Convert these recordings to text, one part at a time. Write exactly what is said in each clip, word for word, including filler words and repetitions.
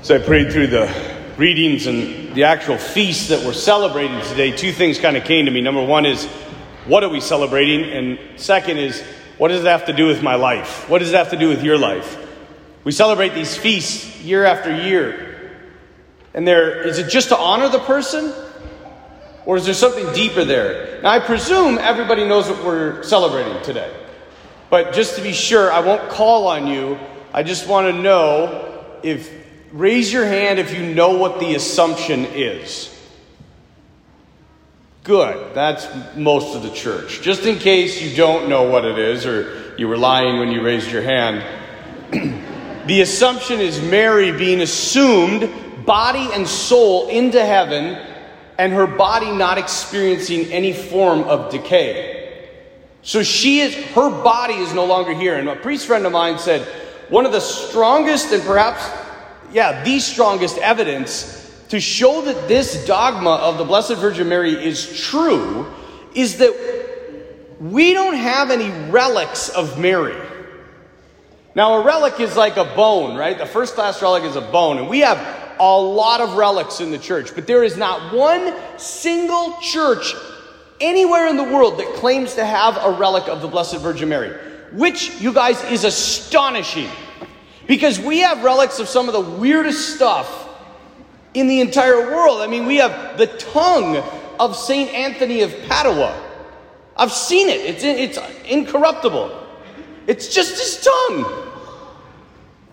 So I prayed through the readings and the actual feast that we're celebrating today. Two things kind of came to me. Number one is, what are we celebrating? And second is, what does it have to do with my life? What does it have to do with your life? We celebrate these feasts year after year. And there, is it just to honor the person? Or is there something deeper there? Now, I presume everybody knows what we're celebrating today. But just to be sure, I won't call on you. I just want to know if, raise your hand if you know what the assumption is. Good. That's most of the church. Just in case you don't know what it is, or you were lying when you raised your hand. The assumption is Mary being assumed, body and soul, into heaven, and her body not experiencing any form of decay. So she is, her body is no longer here. And a priest friend of mine said, one of the strongest and perhaps, yeah, the strongest evidence to show that this dogma of the Blessed Virgin Mary is true is that we don't have any relics of Mary. Now, a relic is like a bone, right? The first class relic is a bone, and we have a lot of relics in the church, but there is not one single church anywhere in the world that claims to have a relic of the Blessed Virgin Mary, which, you guys, is astonishing, because we have relics of some of the weirdest stuff in the entire world. I mean, we have the tongue of Saint Anthony of Padua. I've seen it. It's in, it's incorruptible. It's just his tongue.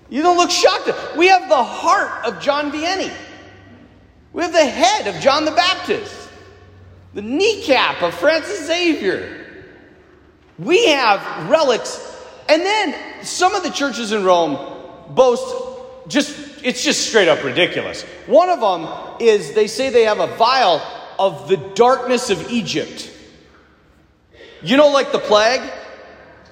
You don't look shocked. We have the heart of John Vianney. We have the head of John the Baptist. The kneecap of Francis Xavier. We have relics. And then some of the churches in Rome boast just, it's just straight up ridiculous. One of them is they say they have a vial of the darkness of Egypt. You know, like the plague?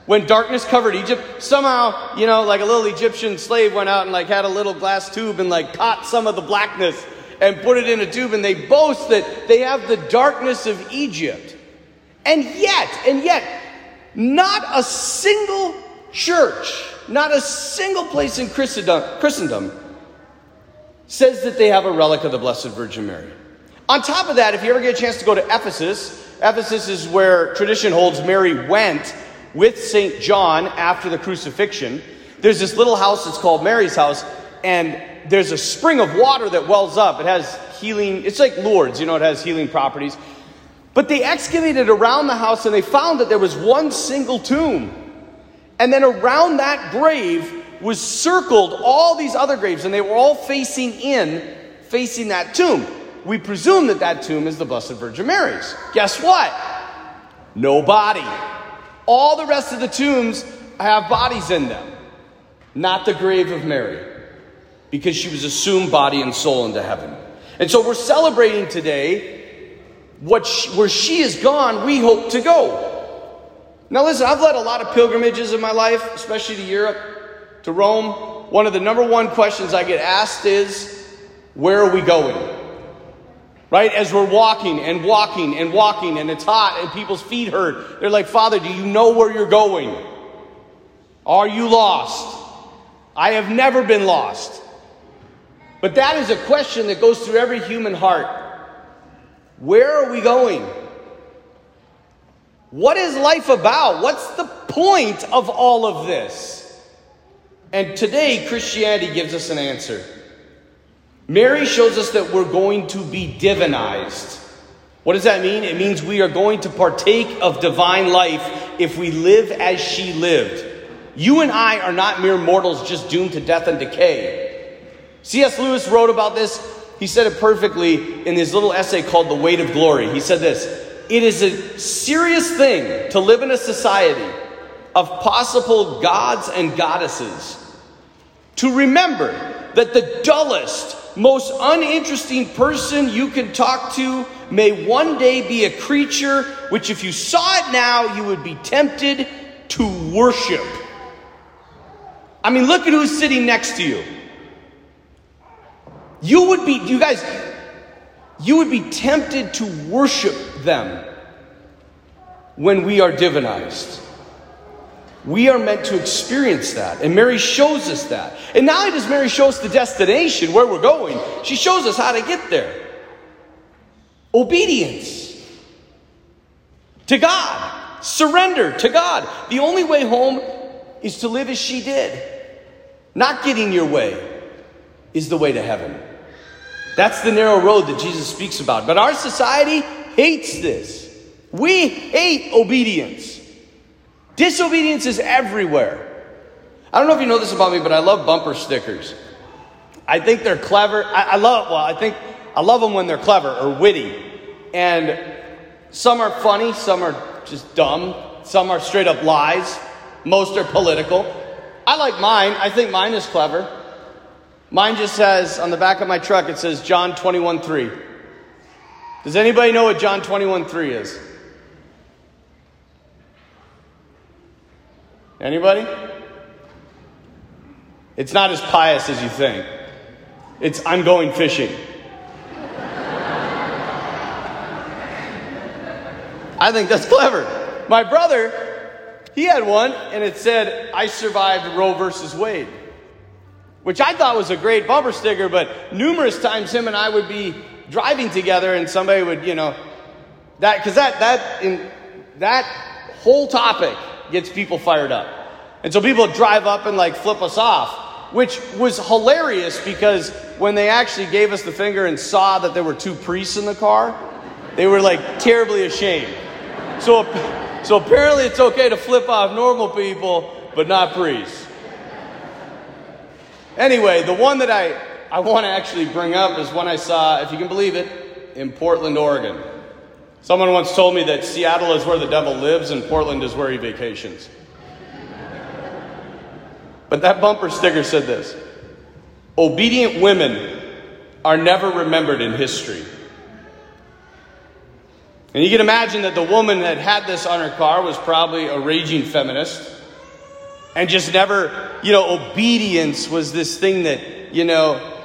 When darkness covered Egypt, somehow, you know, like a little Egyptian slave went out and like had a little glass tube and like caught some of the blackness and put it in a tube, and they boast that they have the darkness of Egypt. And yet, and yet, not a single church, not a single place in Christendom, Christendom says that they have a relic of the Blessed Virgin Mary. On top of that, if you ever get a chance to go to Ephesus, Ephesus is where tradition holds Mary went with Saint John after the crucifixion. There's this little house that's called Mary's house, and there's a spring of water that wells up. It has healing, it's like Lourdes, you know, it has healing properties. But they excavated around the house, and they found that there was one single tomb. And then around that grave was circled all these other graves, and they were all facing in, facing that tomb. We presume that that tomb is the Blessed Virgin Mary's. Guess what? No body. All the rest of the tombs have bodies in them. Not the grave of Mary. Because she was assumed body and soul into heaven. And so we're celebrating today what she, where she is gone, we hope to go. Now listen, I've led a lot of pilgrimages in my life, especially to Europe, to Rome. One of the number one questions I get asked is, where are we going? Right? As we're walking and walking and walking, and it's hot and people's feet hurt. They're like, Father, do you know where you're going? Are you lost? I have never been lost. But that is a question that goes through every human heart. Where are we going? What is life about? What's the point of all of this? And today, Christianity gives us an answer. Mary shows us that we're going to be divinized. What does that mean? It means we are going to partake of divine life if we live as she lived. You and I are not mere mortals just doomed to death and decay. C S Lewis wrote about this. He said it perfectly in his little essay called The Weight of Glory. He said this: it is a serious thing to live in a society of possible gods and goddesses. To remember that the dullest, most uninteresting person you can talk to may one day be a creature which, if you saw it now, you would be tempted to worship. I mean, look at who's sitting next to you. You would be, you guys, you would be tempted to worship them when we are divinized. We are meant to experience that. And Mary shows us that. And not only does Mary show us the destination, where we're going, she shows us how to get there. Obedience to God. Surrender to God. The only way home is to live as she did. Not getting your way is the way to heaven. That's the narrow road that Jesus speaks about. But our society hates this. We hate obedience. Disobedience is everywhere. I don't know if you know this about me, but I love bumper stickers. I think they're clever. I, I love, well, I think I love them when they're clever or witty. And some are funny. Some are just dumb. Some are straight up lies. Most are political. I like mine. I think mine is clever. Mine just says, on the back of my truck, it says John twenty-one three. Does anybody know what John twenty-one three is? Anybody? It's not as pious as you think. It's, I'm going fishing. I think that's clever. My brother, he had one, and it said, I survived Roe versus Wade. Which I thought was a great bumper sticker, but numerous times him and I would be driving together and somebody would, you know, that, because that, that, in, that whole topic gets people fired up. And so people drive up and like flip us off, which was hilarious because when they actually gave us the finger and saw that there were two priests in the car, they were like terribly ashamed. So, so apparently it's okay to flip off normal people, but not priests. Anyway, the one that I, I want to actually bring up is one I saw, if you can believe it, in Portland, Oregon. Someone once told me that Seattle is where the devil lives and Portland is where he vacations. But that bumper sticker said this: obedient women are never remembered in history. And you can imagine that the woman that had this on her car was probably a raging feminist. And just never, you know, obedience was this thing that, you know,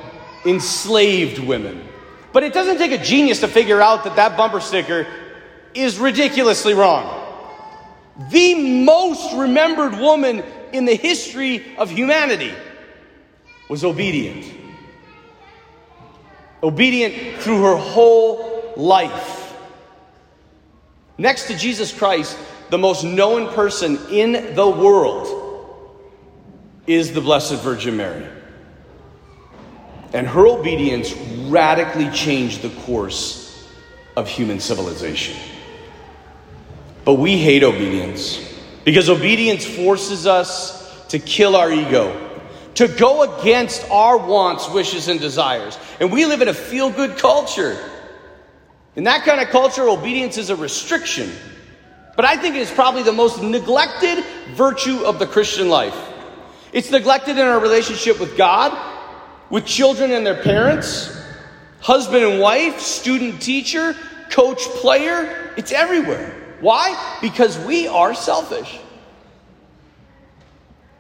enslaved women. But it doesn't take a genius to figure out that that bumper sticker is ridiculously wrong. The most remembered woman in the history of humanity was obedient. Obedient through her whole life. Next to Jesus Christ, the most known person in the world is the Blessed Virgin Mary. And her obedience radically changed the course of human civilization. But we hate obedience because obedience forces us to kill our ego, to go against our wants, wishes, and desires. And we live in a feel-good culture. In that kind of culture, obedience is a restriction. But I think it's probably the most neglected virtue of the Christian life. It's neglected in our relationship with God, with children and their parents, husband and wife, student, teacher, coach, player. It's everywhere. Why? Because we are selfish.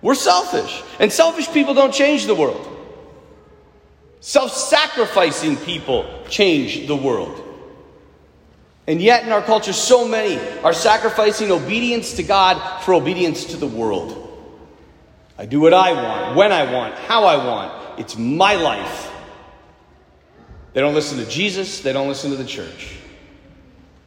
We're selfish. And selfish people don't change the world. Self-sacrificing people change the world. And yet in our culture, so many are sacrificing obedience to God for obedience to the world. I do what I want, when I want, how I want. It's my life. They don't listen to Jesus. They don't listen to the church.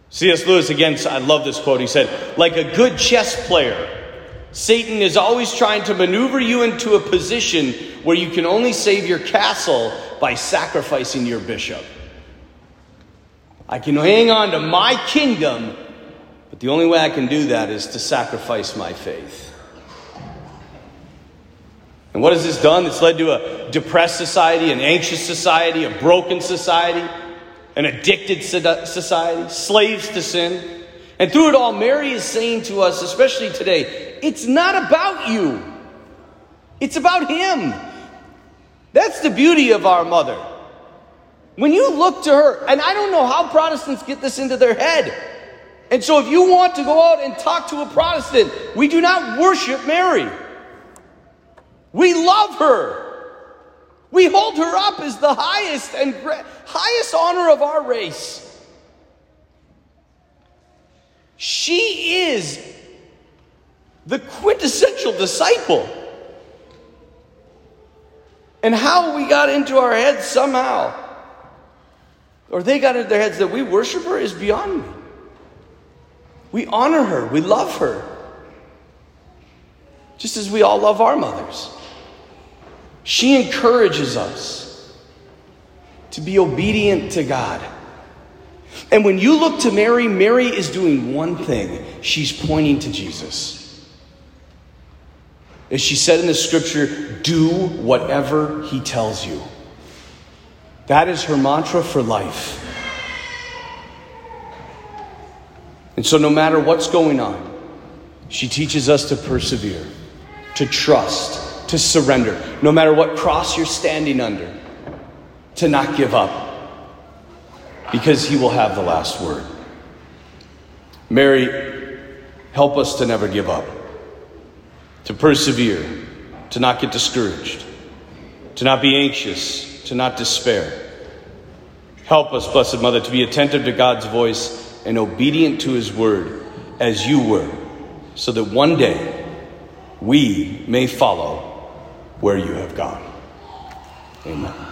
C S Lewis, again, I love this quote. He said, like a good chess player, Satan is always trying to maneuver you into a position where you can only save your castle by sacrificing your bishop. I can hang on to my kingdom, but the only way I can do that is to sacrifice my faith. And what has this done? It's led to a depressed society, an anxious society, a broken society, an addicted society, slaves to sin. And through it all, Mary is saying to us, especially today, it's not about you. It's about him. That's the beauty of our mother. When you look to her, and I don't know how Protestants get this into their head. And so if you want to go out and talk to a Protestant, we do not worship Mary. We love her. We hold her up as the highest and gra- highest honor of our race. She is the quintessential disciple. And how we got into our heads somehow, or they got into their heads that we worship her, is beyond me. We honor her. We love her. Just as we all love our mothers. She encourages us to be obedient to God. And when you look to Mary, Mary is doing one thing. She's pointing to Jesus. As she said in the scripture, do whatever he tells you. That is her mantra for life. And so no matter what's going on, she teaches us to persevere, to trust, to surrender. No matter what cross you're standing under, to not give up. Because he will have the last word. Mary, help us to never give up, to persevere, to not get discouraged, to not be anxious, to not despair. Help us, Blessed Mother, to be attentive to God's voice and obedient to his word as you were, so that one day we may follow where you have gone. Amen.